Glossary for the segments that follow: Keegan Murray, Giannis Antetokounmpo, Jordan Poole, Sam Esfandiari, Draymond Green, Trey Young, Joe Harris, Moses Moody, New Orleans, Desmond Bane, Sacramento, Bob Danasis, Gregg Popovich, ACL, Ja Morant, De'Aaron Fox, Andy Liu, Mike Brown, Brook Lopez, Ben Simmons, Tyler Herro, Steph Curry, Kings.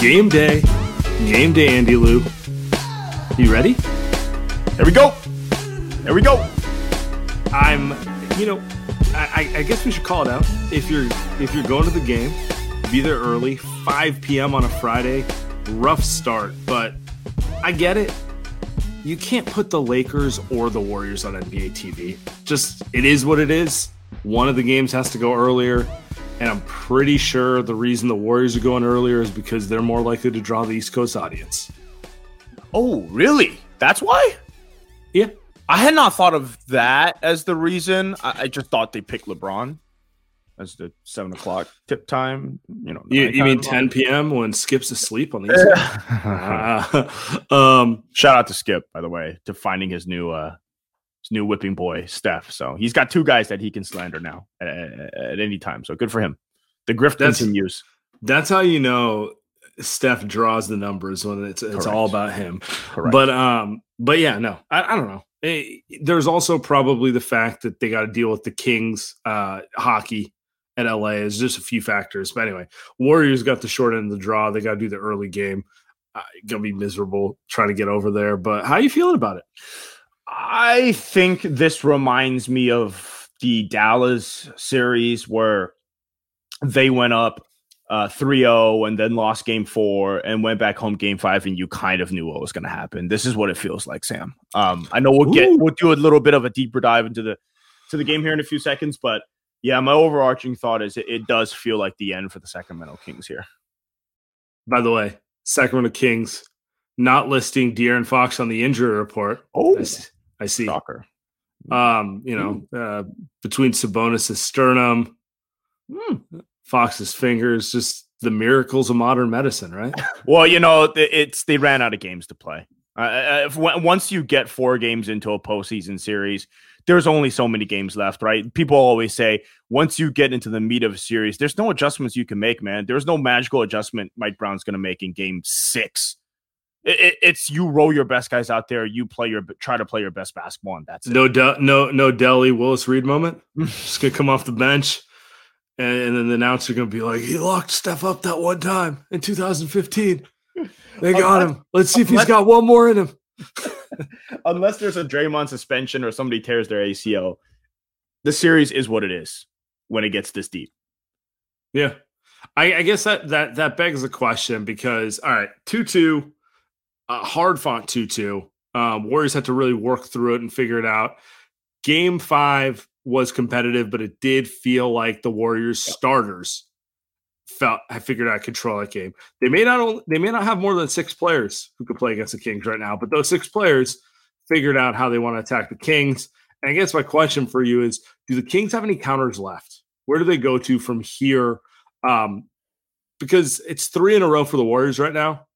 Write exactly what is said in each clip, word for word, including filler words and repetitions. Game day. Game day, Andy Liu. You ready? There we go. There we go. I'm, you know, I, I guess we should call it out. If you're if you're going to the game, be there early, five p.m. on a Friday. Rough start, but I get it. You can't put the Lakers or the Warriors on N B A T V. Just, it is what it is. One of the games has to go earlier. And I'm pretty sure the reason the Warriors are going earlier is because they're more likely to draw the East Coast audience. Oh, really? That's why? Yeah. I had not thought of that as the reason. I, I just thought they picked LeBron as the seven o'clock tip time. You know, You, you mean ten p.m. when Skip's asleep on the East Coast? um, Shout out to Skip, by the way, to finding his new uh, His new whipping boy, Steph. So he's got two guys that he can slander now at, at, at any time. So good for him. The grift that's, continues. That's how you know Steph draws the numbers when it's it's Correct. all about him. Correct. But um, but yeah, no, I, I don't know. It, there's also probably the fact that they got to deal with the Kings uh, hockey at L A. Is just a few factors. But anyway, Warriors got the short end of the draw. They got to do the early game. Uh, gonna be miserable trying to get over there. But how are you feeling about it? I think this reminds me of the Dallas series where they went up uh, three oh and then lost game four and went back home game five, and you kind of knew what was going to happen. This is what it feels like, Sam. Um, I know we'll get Ooh. we'll do a little bit of a deeper dive into the to the game here in a few seconds, but yeah, my overarching thought is it, it does feel like the end for the Sacramento Kings here. By the way, Sacramento Kings not listing De'Aaron Fox on the injury report. Oh. That's- I see. Soccer. Um, you know, mm. uh, between Sabonis' sternum, mm. Fox's fingers, just the miracles of modern medicine, right? Well, you know, it's they ran out of games to play. Uh, if, once you get four games into a postseason series, there's only so many games left, right? People always say once you get into the meat of a series, there's no adjustments you can make, man. There's no magical adjustment Mike Brown's going to make in game six. It, it's you roll your best guys out there. You play your try to play your best basketball, and that's it. No, de- no, no, Delly Willis Reed moment. Just gonna come off the bench, and, and then the announcer gonna be like, "He locked Steph up that one time in two thousand fifteen. They got unless, him. Let's see if unless, he's got one more in him." Unless there's a Draymond suspension or somebody tears their A C L, the series is what it is when it gets this deep. Yeah, I, I guess that that that begs the question because all right, two two. Uh, hard fought two two. Um, Warriors had to really work through it and figure it out. Game five was competitive, but it did feel like the Warriors yep. starters felt have figured out how to control that game. They may not only, they may not have more than six players who could play against the Kings right now, but those six players figured out how they want to attack the Kings. And I guess my question for you is, do the Kings have any counters left? Where do they go to from here? Um, because it's three in a row for the Warriors right now,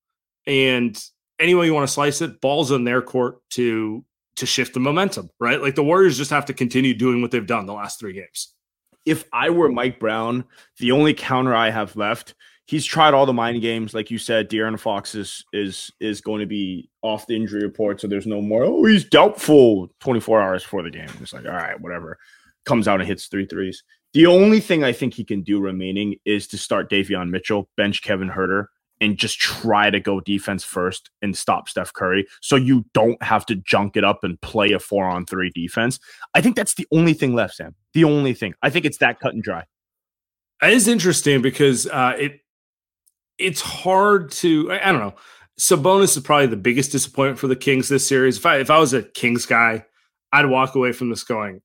and any way you want to slice it, ball's in their court to to shift the momentum, right? Like the Warriors just have to continue doing what they've done the last three games. If I were Mike Brown, the only counter I have left he's tried all the mind games. Like you said, De'Aaron Fox is, is, is going to be off the injury report. So there's no more, oh, he's doubtful twenty-four hours before the game. It's like, all right, whatever. Comes out and hits three threes. The only thing I think he can do remaining is to start Davion Mitchell, bench Kevin Huerter, and just try to go defense first and stop Steph Curry so you don't have to junk it up and play a four-on-three defense. I think that's the only thing left, Sam. The only thing. I think it's that cut and dry. It is interesting because uh, it it's hard to – I don't know. Sabonis is probably the biggest disappointment for the Kings this series. If I, if I was a Kings guy, I'd walk away from this going,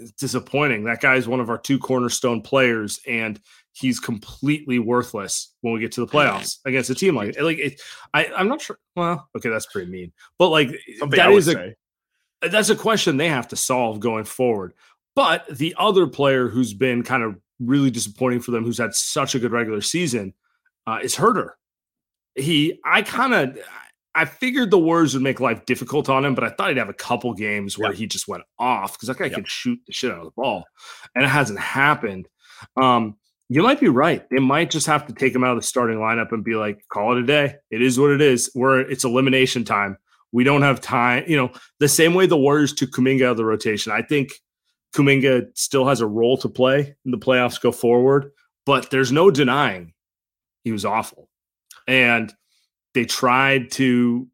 it's disappointing. That guy is one of our two cornerstone players, and he's completely worthless when we get to the playoffs against a team like like it, I. I'm not sure. Well, okay, that's pretty mean, but like Something that is a say. that's a question they have to solve going forward. But the other player who's been kind of really disappointing for them, who's had such a good regular season, uh, is Huerter. He, I kind of, I figured the Warriors would make life difficult on him, but I thought he'd have a couple games where yep. he just went off because that guy yep. can shoot the shit out of the ball, and it hasn't happened. Um, You might be right. They might just have to take him out of the starting lineup and be like, call it a day. It is what it is. We're, it's elimination time. We don't have time. You know, the same way the Warriors took Kuminga out of the rotation. I think Kuminga still has a role to play in the playoffs go forward, but there's no denying he was awful. And they tried to,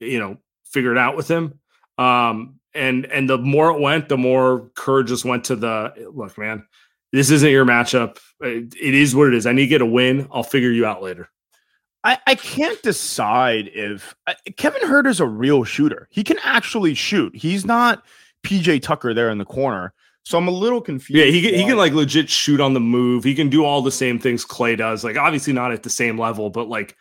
you know, figure it out with him. Um, and, and the more it went, the more Kerr just went to the, look, man, this isn't your matchup. It is what it is. I need to get a win. I'll figure you out later. I, I can't decide if uh, Kevin Huerter's a real shooter. He can actually shoot. He's not P J Tucker there in the corner. So I'm a little confused. Yeah, he can, he can like legit shoot on the move. He can do all the same things Klay does. Like obviously not at the same level, but like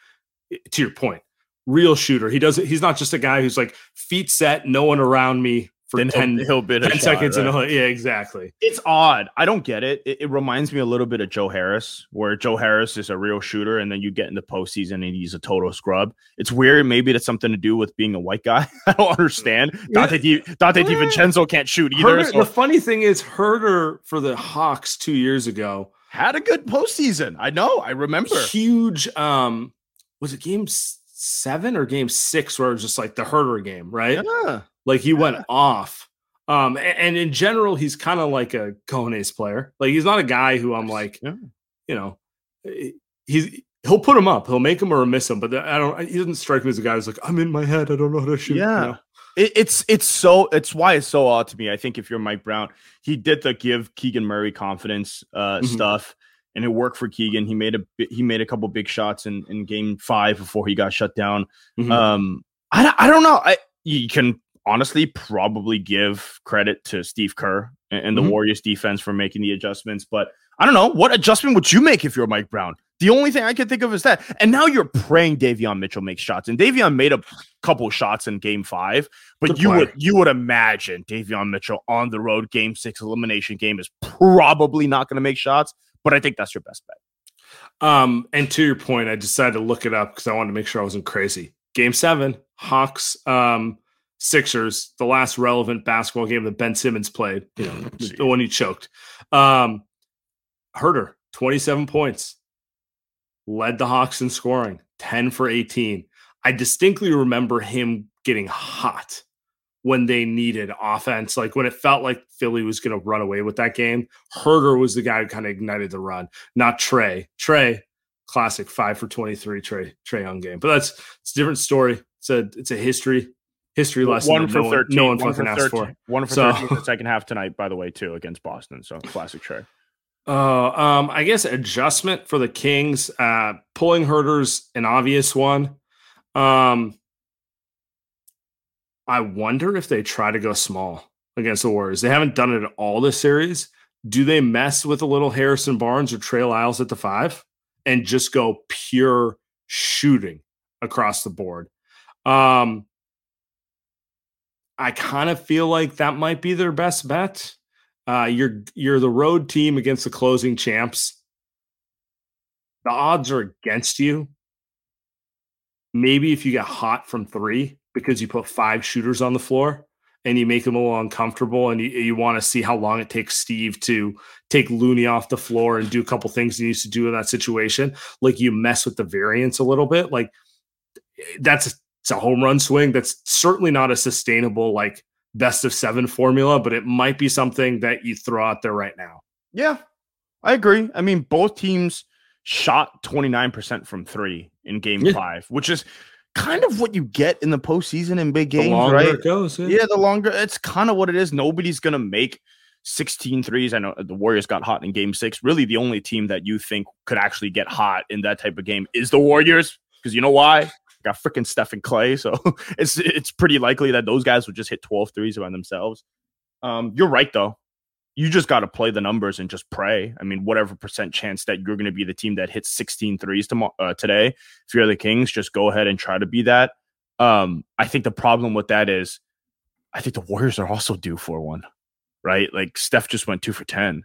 to your point, real shooter. He doesn't. He's not just a guy who's like feet set, no one around me. For then ten, he'll, he'll bit ten a seconds. Shot, right? And yeah, exactly. It's odd. I don't get it. it. It reminds me a little bit of Joe Harris, where Joe Harris is a real shooter, and then you get in the postseason and he's a total scrub. It's weird. Maybe that's something to do with being a white guy. I don't understand. Yeah. Dante, Di, Dante yeah. DiVincenzo can't shoot either. Huerter, so. The funny thing is, Huerter for the Hawks two years ago had a good postseason. I know. I remember. Huge. Um, was it game seven or game six where it was just like the Huerter game, right? Yeah. Like he yeah. went off. Um, and, and in general, he's kind of like a cojones player. Like he's not a guy who I'm like, yeah. you know, he's he'll put him up. He'll make him or miss him. But I don't, he doesn't strike me as a guy who's like, I'm in my head. I don't know how to shoot. Yeah. You know? it, it's, it's so, it's why it's so odd to me. I think if you're Mike Brown, he did the give Keegan Murray confidence uh, mm-hmm. stuff. And it worked for Keegan. He made a, he made a couple big shots in, in game five before he got shut down. Mm-hmm. Um, I, I don't know. I, you can, honestly, probably give credit to Steve Kerr and the mm-hmm. Warriors defense for making the adjustments. But I don't know. What adjustment would you make if you're Mike Brown? The only thing I can think of is that. And now you're praying Davion Mitchell makes shots. And Davion made a couple shots in game five. But Good you player. would you would imagine Davion Mitchell on the road, game six elimination game, is probably not going to make shots. But I think that's your best bet. Um, and to your point, I decided to look it up because I wanted to make sure I wasn't crazy. Game seven, Hawks... Um, Sixers, the last relevant basketball game that Ben Simmons played, you know, the one he choked. Um, Huerter, twenty-seven points, led the Hawks in scoring, ten for eighteen. I distinctly remember him getting hot when they needed offense, like when it felt like Philly was going to run away with that game. Huerter was the guy who kind of ignited the run, not Trey. Trey, classic five for twenty-three Trey Trey Young game, but that's it's a different story. It's a it's a history. History lesson. One for no thirteen. One, no one, one fucking asked for. One for so, thirteen in the second half tonight, by the way, too, against Boston. So classic Trey. Uh, um, I guess adjustment for the Kings. Uh, pulling Huerter's an obvious one. Um, I wonder if they try to go small against the Warriors. They haven't done it at all this series. Do they mess with a little Harrison Barnes or Trey Lyles at the five and just go pure shooting across the board? Um, I kind of feel like that might be their best bet. Uh, you're you're the road team against the closing champs. The odds are against you. Maybe if you got hot from three because you put five shooters on the floor and you make them a little uncomfortable, and you, you want to see how long it takes Steve to take Looney off the floor and do a couple things he used to do in that situation. Like, you mess with the variance a little bit. Like, that's it's a home run swing. That's certainly not a sustainable, like, best of seven formula, but it might be something that you throw out there right now. Yeah, I agree. I mean, both teams shot twenty-nine percent from three in game yeah. five, which is kind of what you get in the postseason in big games, the longer right? It goes, yeah. yeah, the longer it's kind of what it is. Nobody's going to make sixteen threes. I know the Warriors got hot in game six. Really, the only team that you think could actually get hot in that type of game is the Warriors, because you know why? Got freaking Steph and Klay, so it's it's pretty likely that those guys would just hit twelve threes by themselves. Um, you're right, though. You just got to play the numbers and just pray. I mean, whatever percent chance that you're going to be the team that hits sixteen threes tomorrow, uh, today, if you're the Kings, just go ahead and try to be that. Um, I think the problem with that is I think the Warriors are also due for one, right? Like, Steph just went two for ten.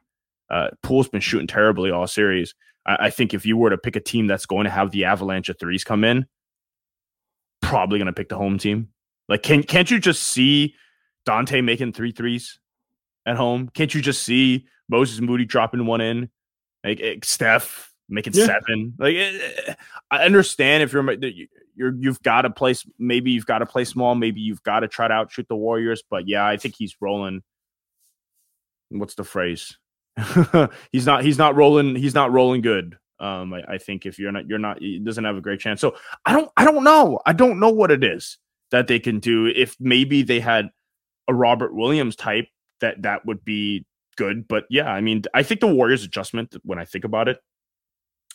Uh, Poole's been shooting terribly all series. I-, I think if you were to pick a team that's going to have the avalanche of threes come in, probably going to pick the home team. Like, can, can't you just see Dante making three threes at home? Can't you just see Moses Moody dropping one in? Like, it, Steph making yeah. seven. Like, it, it, I understand if you're you're you've got to play. Maybe you've got to play small. Maybe you've got to try to outshoot the Warriors. But yeah, I think he's rolling. What's the phrase? he's not. He's not rolling. He's not rolling good. Um, I, I think if you're not, you're not. It doesn't have a great chance. So I don't. I don't know. I don't know what it is that they can do. If maybe they had a Robert Williams type, that that would be good. But yeah, I mean, I think the Warriors adjustment, when I think about it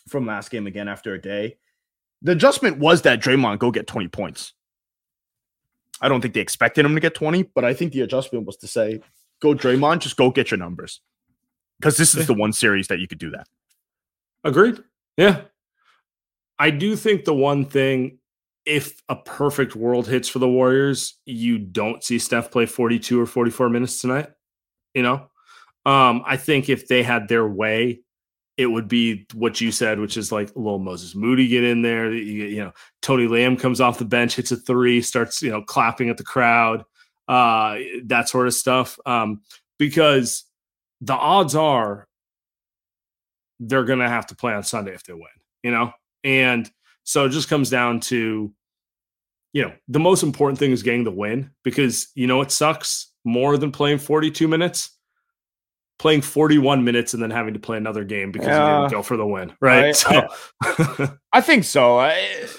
from last game, again, after a day, the adjustment was that Draymond go get twenty points. I don't think they expected him to get twenty, but I think the adjustment was to say, go Draymond, just go get your numbers. Because this is the one series that you could do that. Agreed. Yeah. I do think the one thing, if a perfect world hits for the Warriors, you don't see Steph play forty-two or forty-four minutes tonight. You know, um, I think if they had their way, it would be what you said, which is like a little Moses Moody get in there. You, you know, Tony Lamb comes off the bench, hits a three, starts, you know, clapping at the crowd, uh, that sort of stuff. Um, because the odds are they're going to have to play on Sunday if they win, you know? And so it just comes down to, you know, the most important thing is getting the win, because you know it sucks more than playing forty-two minutes, playing forty-one minutes and then having to play another game because yeah. you didn't go for the win, right? I, so I, I think so. I,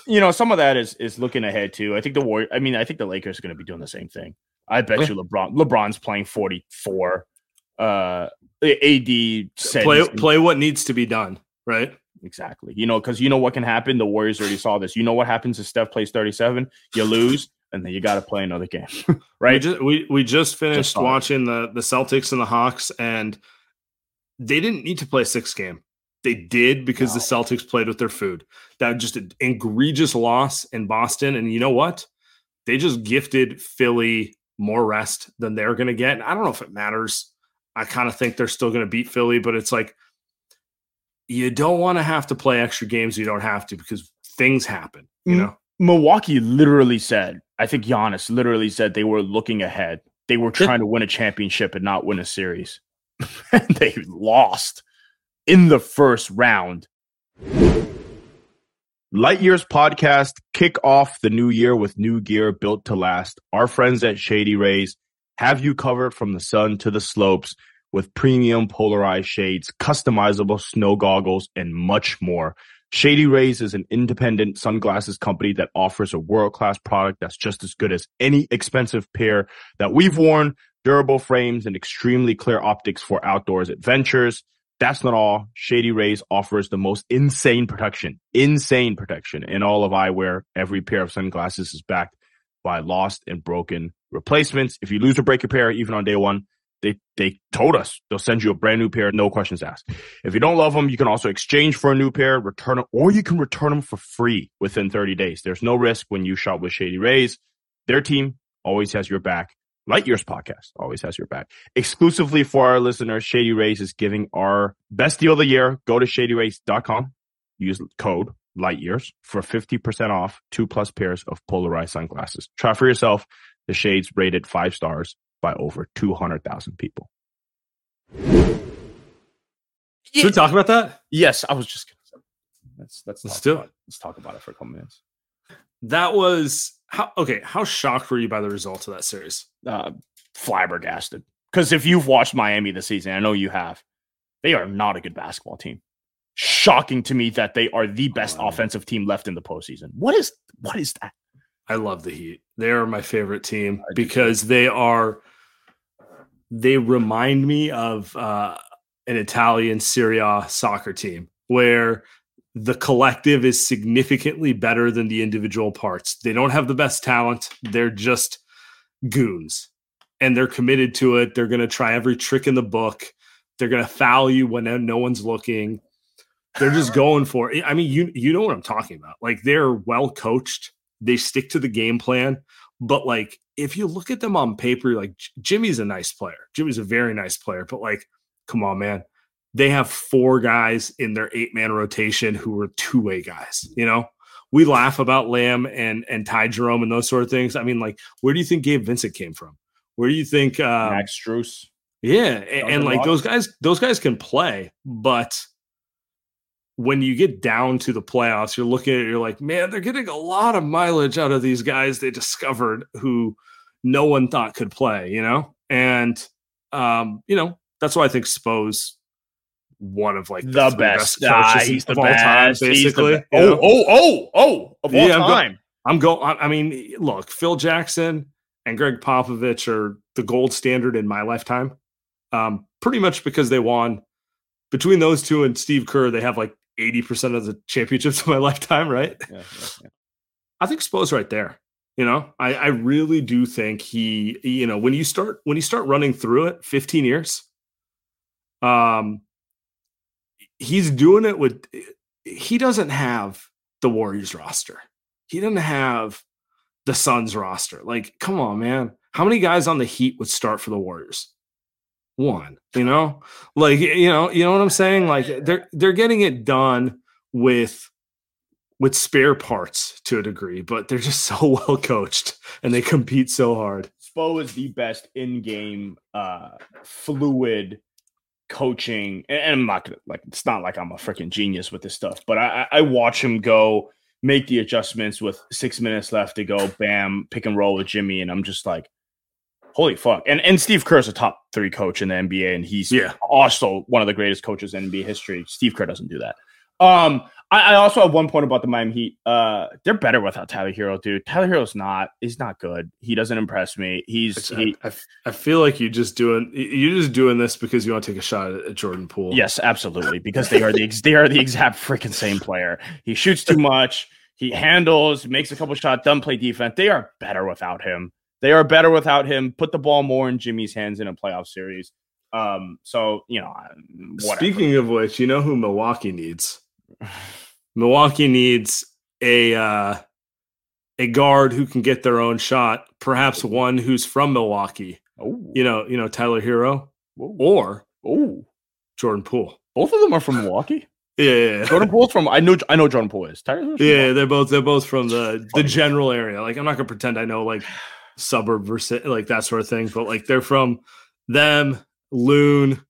you know, some of that is is looking ahead too. I think the Warriors, I mean, I think the Lakers are going to be doing the same thing. I bet yeah. you LeBron LeBron's playing forty-four. Uh, A D said play play what needs to be done, right? Exactly. You know, because you know what can happen. The Warriors already saw this. You know what happens if Steph plays thirty-seven? You lose, and then you got to play another game, right? We just, we, we just finished just watching the, the Celtics and the Hawks, and they didn't need to play a sixth game. They did because wow. the Celtics played with their food. That was just an egregious loss in Boston, and you know what? They just gifted Philly more rest than they're going to get. And I don't know if it matters. I kind of think they're still going to beat Philly, but it's like, you don't want to have to play extra games. You don't have to, because things happen, you know? Milwaukee literally said, I think Giannis literally said they were looking ahead. They were trying to win a championship and not win a series. And they lost in the first round. Light Years podcast, kick off the new year with new gear built to last. Our friends at Shady Rays have you covered from the sun to the slopes, with premium polarized shades, customizable snow goggles, and much more. Shady Rays is an independent sunglasses company that offers a world-class product that's just as good as any expensive pair that we've worn, durable frames, and extremely clear optics for outdoors adventures. That's not all. Shady Rays offers the most insane protection, insane protection in all of eyewear. Every pair of sunglasses is backed by lost and broken replacements. If you lose or break your pair, even on day one, They they told us they'll send you a brand new pair, no questions asked. If you don't love them, you can also exchange for a new pair, return them, or you can return them for free within thirty days. There's no risk when you shop with Shady Rays. Their team always has your back. Light Years podcast always has your back. Exclusively for our listeners, Shady Rays is giving our best deal of the year. Go to shady rays dot com. Use code LIGHTYEARS for fifty percent off two plus pairs of polarized sunglasses. Try for yourself. The Shades rated five stars by over two hundred thousand people. Should we talk about that? Yes, I was just going to say. Let's do it. Let's talk about it for a couple minutes. That was... How, okay, how shocked were you by the result of that series? Uh, flabbergasted. Because if you've watched Miami this season, I know you have, they are not a good basketball team. Shocking to me that they are the best oh, offensive team left in the postseason. What is what is that? I love the Heat. They are my favorite team because they are... They remind me of uh, an Italian Serie A soccer team where the collective is significantly better than the individual parts. They don't have the best talent. They're just goons, and they're committed to it. They're going to try every trick in the book. They're going to foul you when no one's looking. They're just going for it. I mean, you you know what I'm talking about. Like, they're well coached. They stick to the game plan. But, like, if you look at them on paper, like, Jimmy's a nice player. Jimmy's a very nice player. But, like, come on, man. They have four guys in their eight-man rotation who are two-way guys, you know? We laugh about Lamb and and Ty Jerome and those sort of things. I mean, like, where do you think Gabe Vincent came from? Where do you think um, – Max Strus. Yeah, and, and like, those guys, those guys can play, but – when you get down to the playoffs, you're looking at it, you're like, man, they're getting a lot of mileage out of these guys they discovered who no one thought could play, you know? And, um, you know, that's why I think Spo's one of, like, the, the best, best coaches ah, he's of the all best. time, basically. He's the be- oh, you know? oh, oh, oh, of all yeah, time. I'm going, I'm go- I mean, look, Phil Jackson and Gregg Popovich are the gold standard in my lifetime, um, pretty much because they won. Between those two and Steve Kerr, they have, like, eighty percent of the championships of my lifetime, right? Yeah, yeah, yeah. I think Spo's right there. You know, I, I really do think he, you know, when you start when you start running through it, fifteen years, um, he's doing it with. He doesn't have the Warriors roster. He doesn't have the Suns roster. Like, come on, man! How many guys on the Heat would start for the Warriors? One, you know, like, you know, you know what I'm saying? Like, they're, they're getting it done with, with spare parts to a degree, but they're just so well coached and they compete so hard. Spo is the best in-game, uh, fluid coaching. And, and I'm not gonna, like, it's not like I'm a freaking genius with this stuff, but I, I watch him go make the adjustments with six minutes left to go, bam, pick and roll with Jimmy. And I'm just like, holy fuck. And and Steve Kerr is a top three coach in the N B A, and he's yeah. also one of the greatest coaches in N B A history. Steve Kerr doesn't do that. Um, I, I also have one point about the Miami Heat. Uh, they're better without Tyler Herro, dude. Tyler Herro's not. He's not good. He doesn't impress me. He's. He, I, I, I feel like you just doing you just doing this because you want to take a shot at Jordan Poole. Yes, absolutely. Because they are the they are the exact freaking same player. He shoots too much. He handles. Makes a couple shots. Doesn't play defense. They are better without him. They are better without him. Put the ball more in Jimmy's hands in a playoff series. Um, so, you know, whatever. Speaking of which, you know who Milwaukee needs? Milwaukee needs a uh, a guard who can get their own shot, perhaps one who's from Milwaukee. Ooh. You know, you know, Tyler Herro Ooh. or Ooh. Jordan Poole. Both of them are from Milwaukee. Yeah, yeah, yeah. Jordan Poole's from I know I know Jordan Poole is. Tyler Herro's yeah, they're both they're both from the the general area. Like, I'm not gonna pretend I know, like, suburb versus, like, that sort of thing, but, like, they're from them Loon.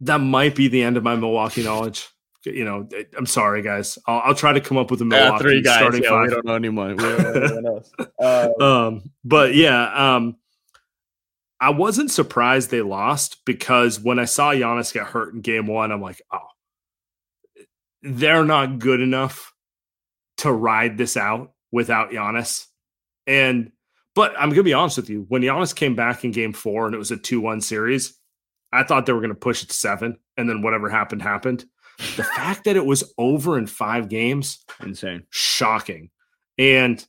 That might be the end of my Milwaukee knowledge. You know, I'm sorry, guys. I'll, I'll try to come up with a Milwaukee uh, three guys, starting yeah, five. We don't know anyone. We don't know anyone else. Uh, um, but yeah, um, I wasn't surprised they lost because when I saw Giannis get hurt in game one, I'm like, oh, they're not good enough to ride this out without Giannis. And But I'm going to be honest with you. When Giannis came back in game four and it was a two one series, I thought they were going to push it to seven. And then whatever happened, happened. The fact that it was over in five games, insane, shocking. And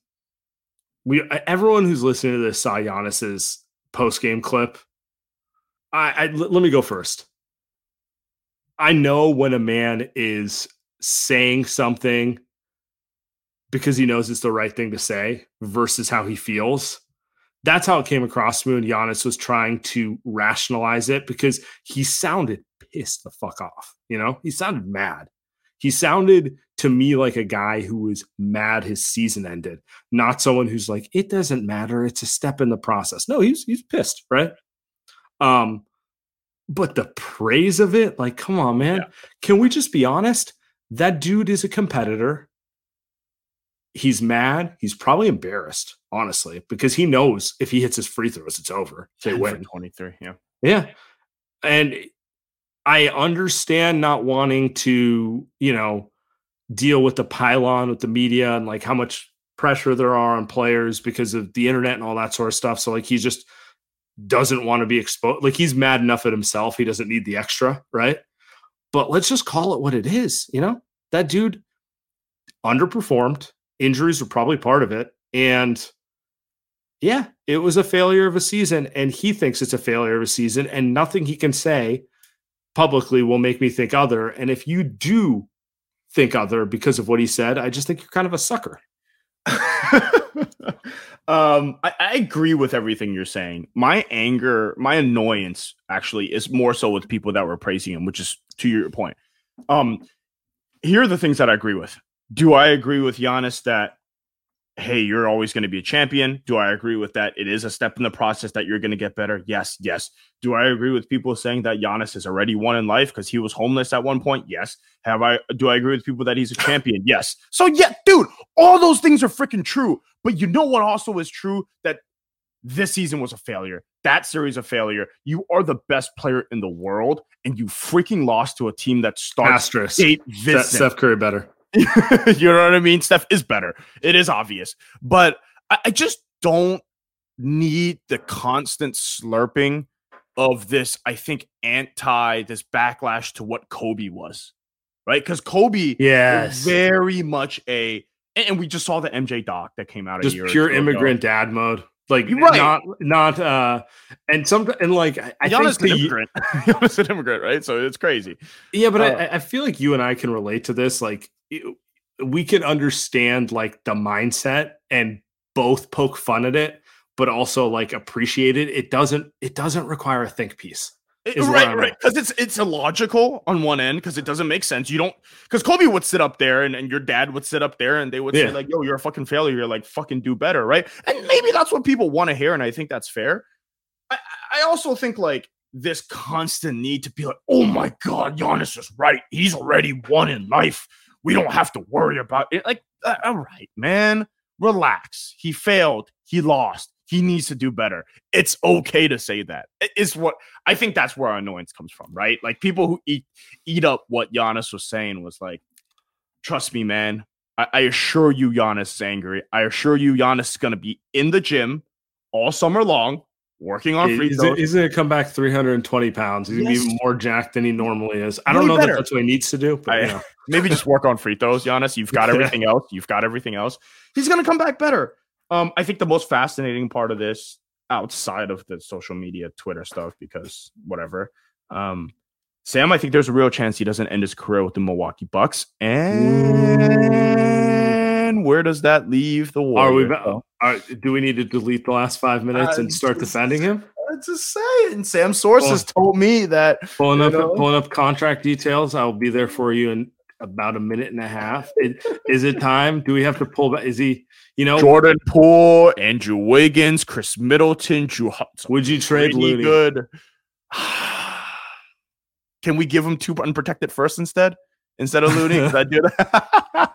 we, everyone who's listening to this saw Giannis's post-game clip. I, I let me go first. I know when a man is saying something because he knows it's the right thing to say versus how he feels. That's how it came across to me when Giannis was trying to rationalize it, because he sounded pissed the fuck off. You know, he sounded mad. He sounded to me, like a guy who was mad his season ended, not someone who's like, it doesn't matter, it's a step in the process. No, he's he's pissed, right? Um, but the praise of it, like, come on, man. Yeah. Can we just be honest? That dude is a competitor. He's mad. He's probably embarrassed, honestly, because he knows if he hits his free throws, it's over. They win. twenty-three, yeah. Yeah. And I understand not wanting to, you know, deal with the pylon with the media and like how much pressure there are on players because of the internet and all that sort of stuff. So like he just doesn't want to be exposed. Like he's mad enough at himself. He doesn't need the extra, right? But let's just call it what it is, you know? That dude underperformed. Injuries were probably part of it. And yeah, it was a failure of a season. And he thinks it's a failure of a season. And nothing he can say publicly will make me think other. And if you do think other because of what he said, I just think you're kind of a sucker. um, I, I agree with everything you're saying. My anger, my annoyance actually is more so with people that were praising him, which is to your point. Um, here are the things that I agree with. Do I agree with Giannis that, hey, you're always going to be a champion? Do I agree with that? It is a step in the process that you're going to get better. Yes, yes. Do I agree with people saying that Giannis has already won in life because he was homeless at one point? Yes. Have I? Do I agree with people that he's a champion? Yes. So yeah, dude, all those things are freaking true. But you know what also is true? That this season was a failure. That series a failure. You are the best player in the world, and you freaking lost to a team that starts eight visits. Steph Curry better. You know what I mean? Steph is better. It is obvious. But I, I just don't need the constant slurping of this, I think, anti, this backlash to what Kobe was, right? Because Kobe yes. was very much a, and we just saw the M J doc that came out just a year ago. Just pure immigrant dad mode. Like, right. not, not, uh, and some, and like, I, I think the, an immigrant. Giannis an immigrant, right? So it's crazy. Yeah, but uh, I, I feel like you and I can relate to this. Like, it, we can understand like the mindset and both poke fun at it, but also like appreciate it. It doesn't, it doesn't require a think piece. It, right, right. Because it's it's illogical on one end because it doesn't make sense. You don't because Kobe would sit up there and, and your dad would sit up there and they would yeah. say, like, yo, you're a fucking failure, you're like fucking do better, right? And maybe that's what people want to hear, and I think that's fair. I, I also think like this constant need to be like, oh my god, Giannis is right, he's already won in life. We don't have to worry about it. Like, uh, all right, man, relax. He failed, he lost. He needs to do better. It's okay to say that. It's what I think that's where our annoyance comes from, right? Like people who eat eat up what Giannis was saying was like, trust me, man. I, I assure you Giannis is angry. I assure you Giannis is going to be in the gym all summer long working on free throws. He's going to come back three hundred twenty pounds. He's yes. going to be more jacked than he normally is. I don't know that that's what he needs to do. But I, you know. Maybe just work on free throws, Giannis. You've got everything else. You've got everything else. He's going to come back better. Um, I think the most fascinating part of this, outside of the social media, Twitter stuff, because whatever, um, Sam, I think there's a real chance he doesn't end his career with the Milwaukee Bucks. And where does that leave the Warriors? Are we? Are, do we need to delete the last five minutes uh, and start just, defending him? I'm just saying. Sam sources well, told me that pulling up know, pulling up contract details. I'll be there for you in about a minute and a half. It, is it time? Do we have to pull back? Is he? You know, Jordan Poole, Andrew Wiggins, Chris Middleton, Drew Hudson. Would you trade Looney? Good. Can we give him two unprotected first instead? Instead of Looney? Because I do that.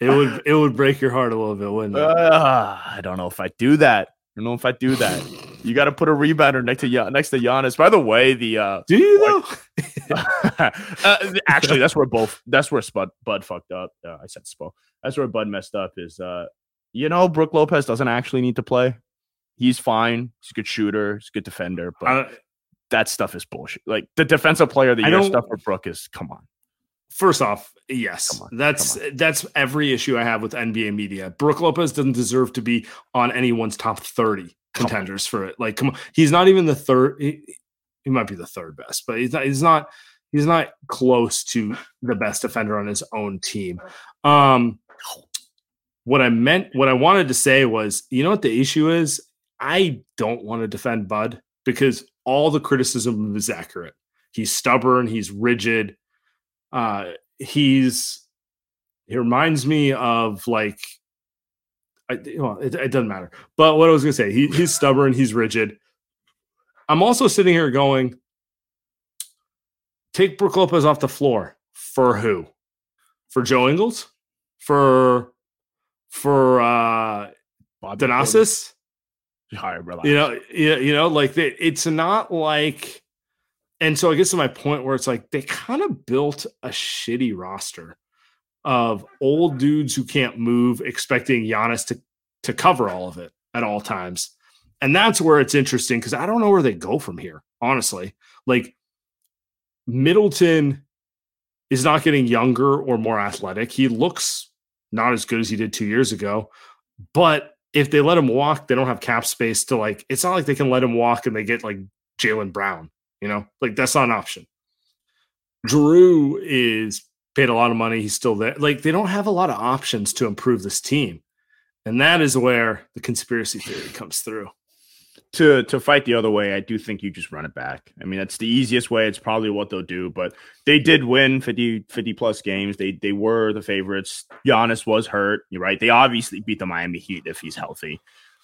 It would it would break your heart a little bit, wouldn't it? Uh, I don't know if I do that. I don't know if I do that. You got to put a rebounder next to next to Giannis. By the way, the uh, do you know? uh, actually, that's where both. That's where Spud Bud fucked up. Uh, I said Spo. That's where Bud messed up. Is uh, you know, Brook Lopez doesn't actually need to play. He's fine. He's a good shooter. He's a good defender. But uh, that stuff is bullshit. Like the defensive player of the year stuff for Brook is come on. First off, yes, on, that's that's every issue I have with N B A media. Brook Lopez doesn't deserve to be on anyone's top thirty contenders for it. Like, come on, he's not even the third. He, he might be the third best, but he's not. He's not. He's not close to the best defender on his own team. Um, what I meant, what I wanted to say was, you know what the issue is? I don't want to defend Bud because all the criticism is accurate. He's stubborn. He's rigid. Uh, he's It reminds me of like, I, well, it, it doesn't matter. But what I was going to say, he, he's stubborn. He's rigid. I'm also sitting here going, take Brook Lopez off the floor. For who? For Joe Ingles? For for uh, Bob Danasis? Higher, you know, you, you know, like they, it's not like, and so I guess to my point where it's like they kind of built a shitty roster of old dudes who can't move, expecting Giannis to to cover all of it at all times, and that's where it's interesting because I don't know where they go from here, honestly. Like Middleton is not getting younger or more athletic. He looks not as good as he did two years ago, but if they let him walk, they don't have cap space to like, it's not like they can let him walk and they get like Jaylen Brown, you know, like that's not an option. Drew is paid a lot of money. He's still there. Like they don't have a lot of options to improve this team. And that is where the conspiracy theory comes through. To to fight the other way, I do think you just run it back. I mean, that's the easiest way. It's probably what they'll do, but they did win fifty, fifty plus games. They they were the favorites. Giannis was hurt. You're right. They obviously beat the Miami Heat if he's healthy.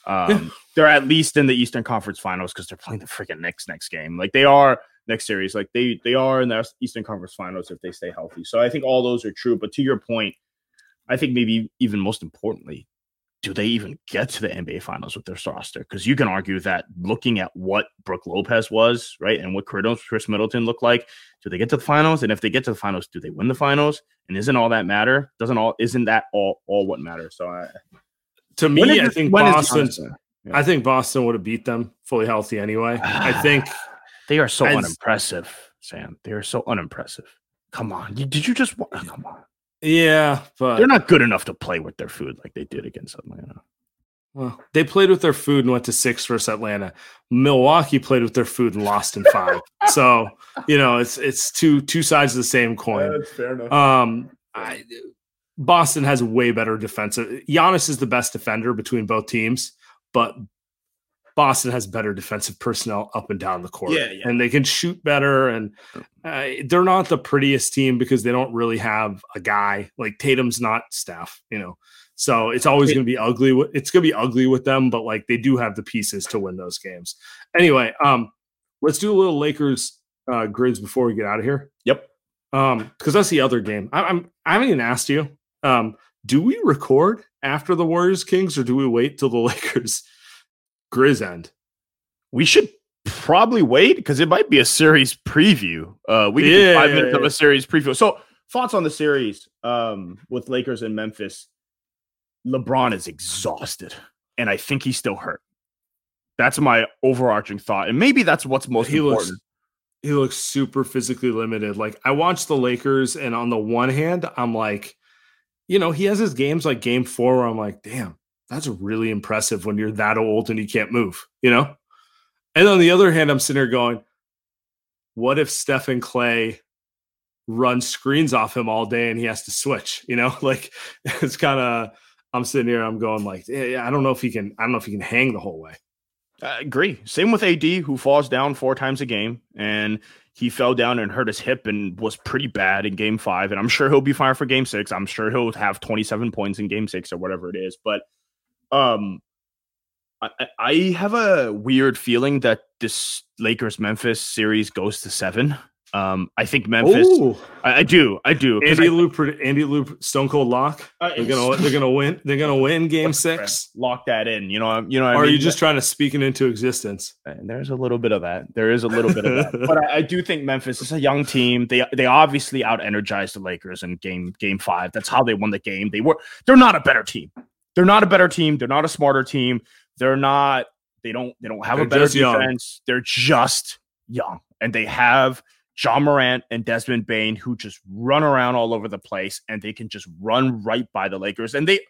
Um, yeah. They're at least in the Eastern Conference Finals because they're playing the freaking next next game. Like they are next series. Like they they are in the Eastern Conference Finals if they stay healthy. So I think all those are true. But to your point, I think maybe even most importantly, do they even get to the N B A Finals with their roster? Because you can argue that looking at what Brook Lopez was, right, and what Chris Middleton looked like, do they get to the Finals? And if they get to the Finals, do they win the Finals? And isn't all that matter? Doesn't all isn't that all all what matters? So, I, to me, I, this, think Boston, yeah. I think Boston would have beat them fully healthy anyway. I think they are so unimpressive, Sam. They are so unimpressive. Come on, did you just oh, come on? Yeah, but they're not good enough to play with their food like they did against Atlanta. Well, they played with their food and went to six versus Atlanta. Milwaukee played with their food and lost in five. So, you know, it's it's two two sides of the same coin. Yeah, that's fair enough. Um, I, Boston has way better defensive. Giannis is the best defender between both teams, but Boston has better defensive personnel up and down the court, yeah, yeah. and they can shoot better. And uh, they're not the prettiest team because they don't really have a guy like Tatum's not Steph, you know. So it's always going to be ugly. It's going to be ugly with them, but like they do have the pieces to win those games. Anyway, um, let's do a little Lakers uh, Grizz before we get out of here. Yep, because um, that's the other game. I, I'm I haven't even asked you. Um, do we record after the Warriors Kings or do we wait till the Lakers Grizz end? We should probably wait because it might be a series preview. Uh, we yeah, do five yeah, minutes yeah. of a series preview. So thoughts on the series um, with Lakers and Memphis. LeBron is exhausted, and I think he's still hurt. That's my overarching thought, and maybe that's what's most he important. Looks, he looks super physically limited. Like I watched the Lakers, and on the one hand, I'm like, you know, he has his games like Game Four where I'm like, damn, that's really impressive when you're that old and you can't move, you know? And on the other hand, I'm sitting here going, what if Steph and Klay run screens off him all day and he has to switch, you know? Like it's kind of, I'm sitting here, I'm going like, I don't know if he can, I don't know if he can hang the whole way. I agree. Same with A D, who falls down four times a game, and he fell down and hurt his hip and was pretty bad in game five. And I'm sure he'll be fine for game six. I'm sure he'll have twenty-seven points in game six or whatever it is. But Um, I, I have a weird feeling that this Lakers-Memphis series goes to seven. Um, I think Memphis. I, I do. I do. Andy Liu, Andy Liu, Stone Cold Lock. Uh, they're gonna. They're gonna win. They're gonna win Game Six. Lock that in. You know. You know. What or I mean? Are you just trying to speak it into existence? And there's a little bit of that. There is a little bit of that. But I, I do think Memphis is a young team. They they obviously out-energized the Lakers in game game five. That's how they won the game. They were. They're not a better team. They're not a better team. They're not a smarter team. They're not. They don't. They don't have They're a better defense. Young. They're just young, and they have Ja Morant and Desmond Bane who just run around all over the place, and they can just run right by the Lakers. And they,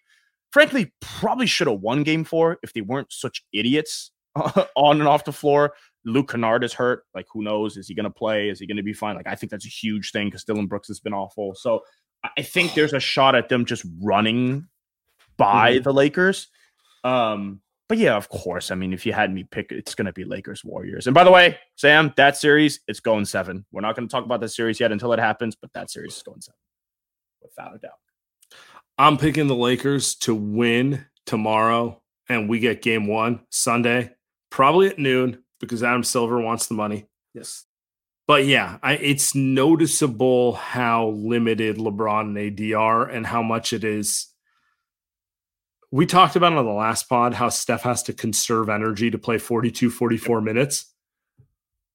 frankly, probably should have won Game Four if they weren't such idiots on and off the floor. Luke Kennard is hurt. Like, who knows? Is he going to play? Is he going to be fine? Like, I think that's a huge thing because Dylan Brooks has been awful. So I think there's a shot at them just running by the Lakers. Um, but yeah, of course. I mean, if you had me pick, it's going to be Lakers Warriors. And by the way, Sam, that series, it's going seven. We're not going to talk about that series yet until it happens, but that series is going seven, without a doubt. I'm picking the Lakers to win tomorrow, and we get game one Sunday, probably at noon, because Adam Silver wants the money. Yes. But yeah, I, it's noticeable how limited LeBron and A D are and how much it is. We talked about on the last pod how Steph has to conserve energy to play forty-two, forty-four minutes.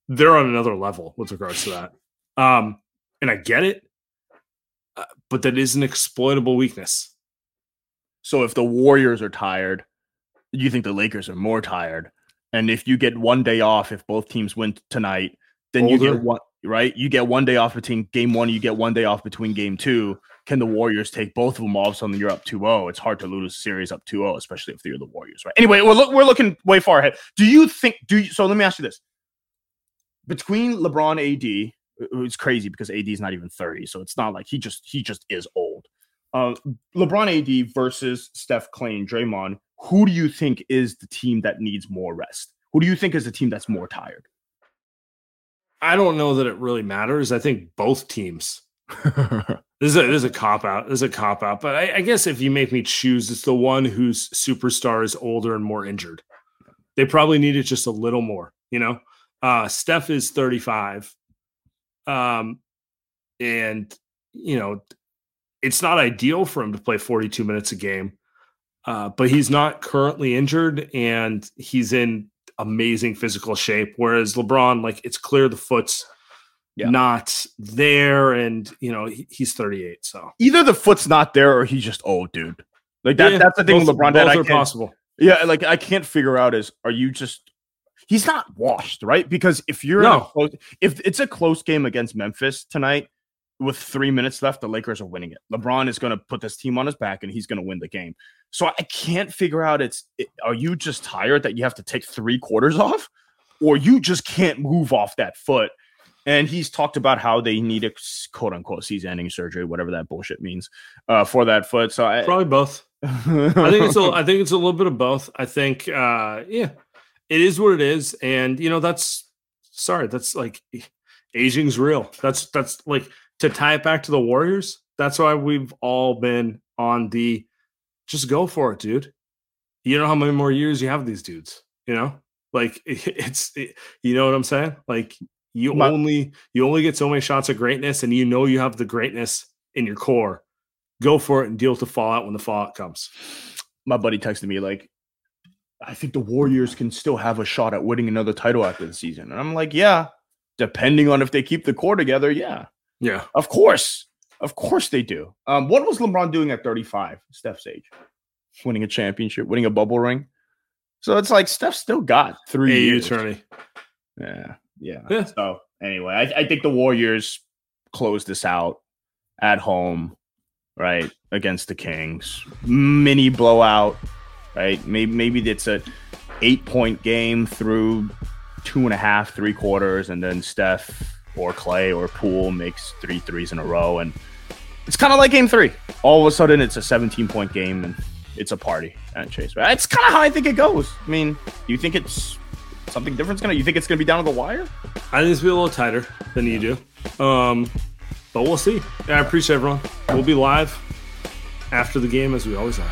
They're on another level with regards to that. Um, and I get it, uh, but that is an exploitable weakness. So if the Warriors are tired, you think the Lakers are more tired. And if you get one day off, if both teams win tonight, then Older. you get one, right? You get one day off between game one, you get one day off between game two. Can the Warriors take both of them off? Suddenly you're up two oh. It's hard to lose a series up two oh, especially if you're the Warriors, right? Anyway, we're, look, we're looking way far ahead. Do you think, do you, so let me ask you this. Between LeBron A D, it's crazy because A D is not even thirty, so it's not like he just, he just is old. Uh, LeBron A D versus Steph, Klay, and Draymond, who do you think is the team that needs more rest? Who do you think is the team that's more tired? I don't know that it really matters. I think both teams. There's a there's a cop out. There's a cop out. But I, I guess if you make me choose, it's the one whose superstar is older and more injured. They probably need it just a little more, you know. Uh, Steph is thirty-five, um, and you know it's not ideal for him to play forty-two minutes a game. Uh, but he's not currently injured, and he's in amazing physical shape, whereas LeBron, like, it's clear the foot's yeah. not there, and you know he, he's thirty-eight. So either the foot's not there, or he's just old, dude. Like that, yeah, that's the thing with LeBron that I can't, possible. Yeah, like I can't figure out is are you just he's not washed, right? Because if you're no. in a close, if it's a close game against Memphis tonight with three minutes left, the Lakers are winning it. LeBron is going to put this team on his back, and he's going to win the game. So I can't figure out it's it, are you just tired that you have to take three quarters off, or you just can't move off that foot? And he's talked about how they need a quote unquote season ending surgery, whatever that bullshit means, uh, for that foot. So I, probably both. I think it's a, I think it's a little bit of both. I think uh, yeah, it is what it is, and you know that's sorry, that's like aging's real. That's that's like to tie it back to the Warriors. That's why we've all been on the. Just go for it, dude. You know how many more years you have these dudes, you know? Like it, it's it, you know what I'm saying? Like you My, only you only get so many shots at greatness, and you know you have the greatness in your core. Go for it and deal with the fallout when the fallout comes. My buddy texted me like, I think the Warriors can still have a shot at winning another title after the season. And I'm like, yeah, depending on if they keep the core together, yeah. Yeah. Of course. Of course they do. Um, what was LeBron doing at thirty-five, Steph's age? Winning a championship, winning a bubble ring. So it's like Steph still got three hey, years. Attorney. Yeah, yeah, yeah. So anyway, I, I think the Warriors close this out at home, right, against the Kings. Mini blowout, right? Maybe, maybe it's an eight-point game through two and a half, three quarters, and then Steph or Klay or Poole makes three threes in a row, and it's kind of like game three. All of a sudden, it's a seventeen-point game, and it's a party at Chase. It's kind of how I think it goes. I mean, you think it's something different's gonna? You think it's gonna be down to the wire? I think it's gonna be a little tighter than you do, um, but we'll see. Yeah, I appreciate everyone. We'll be live after the game as we always are.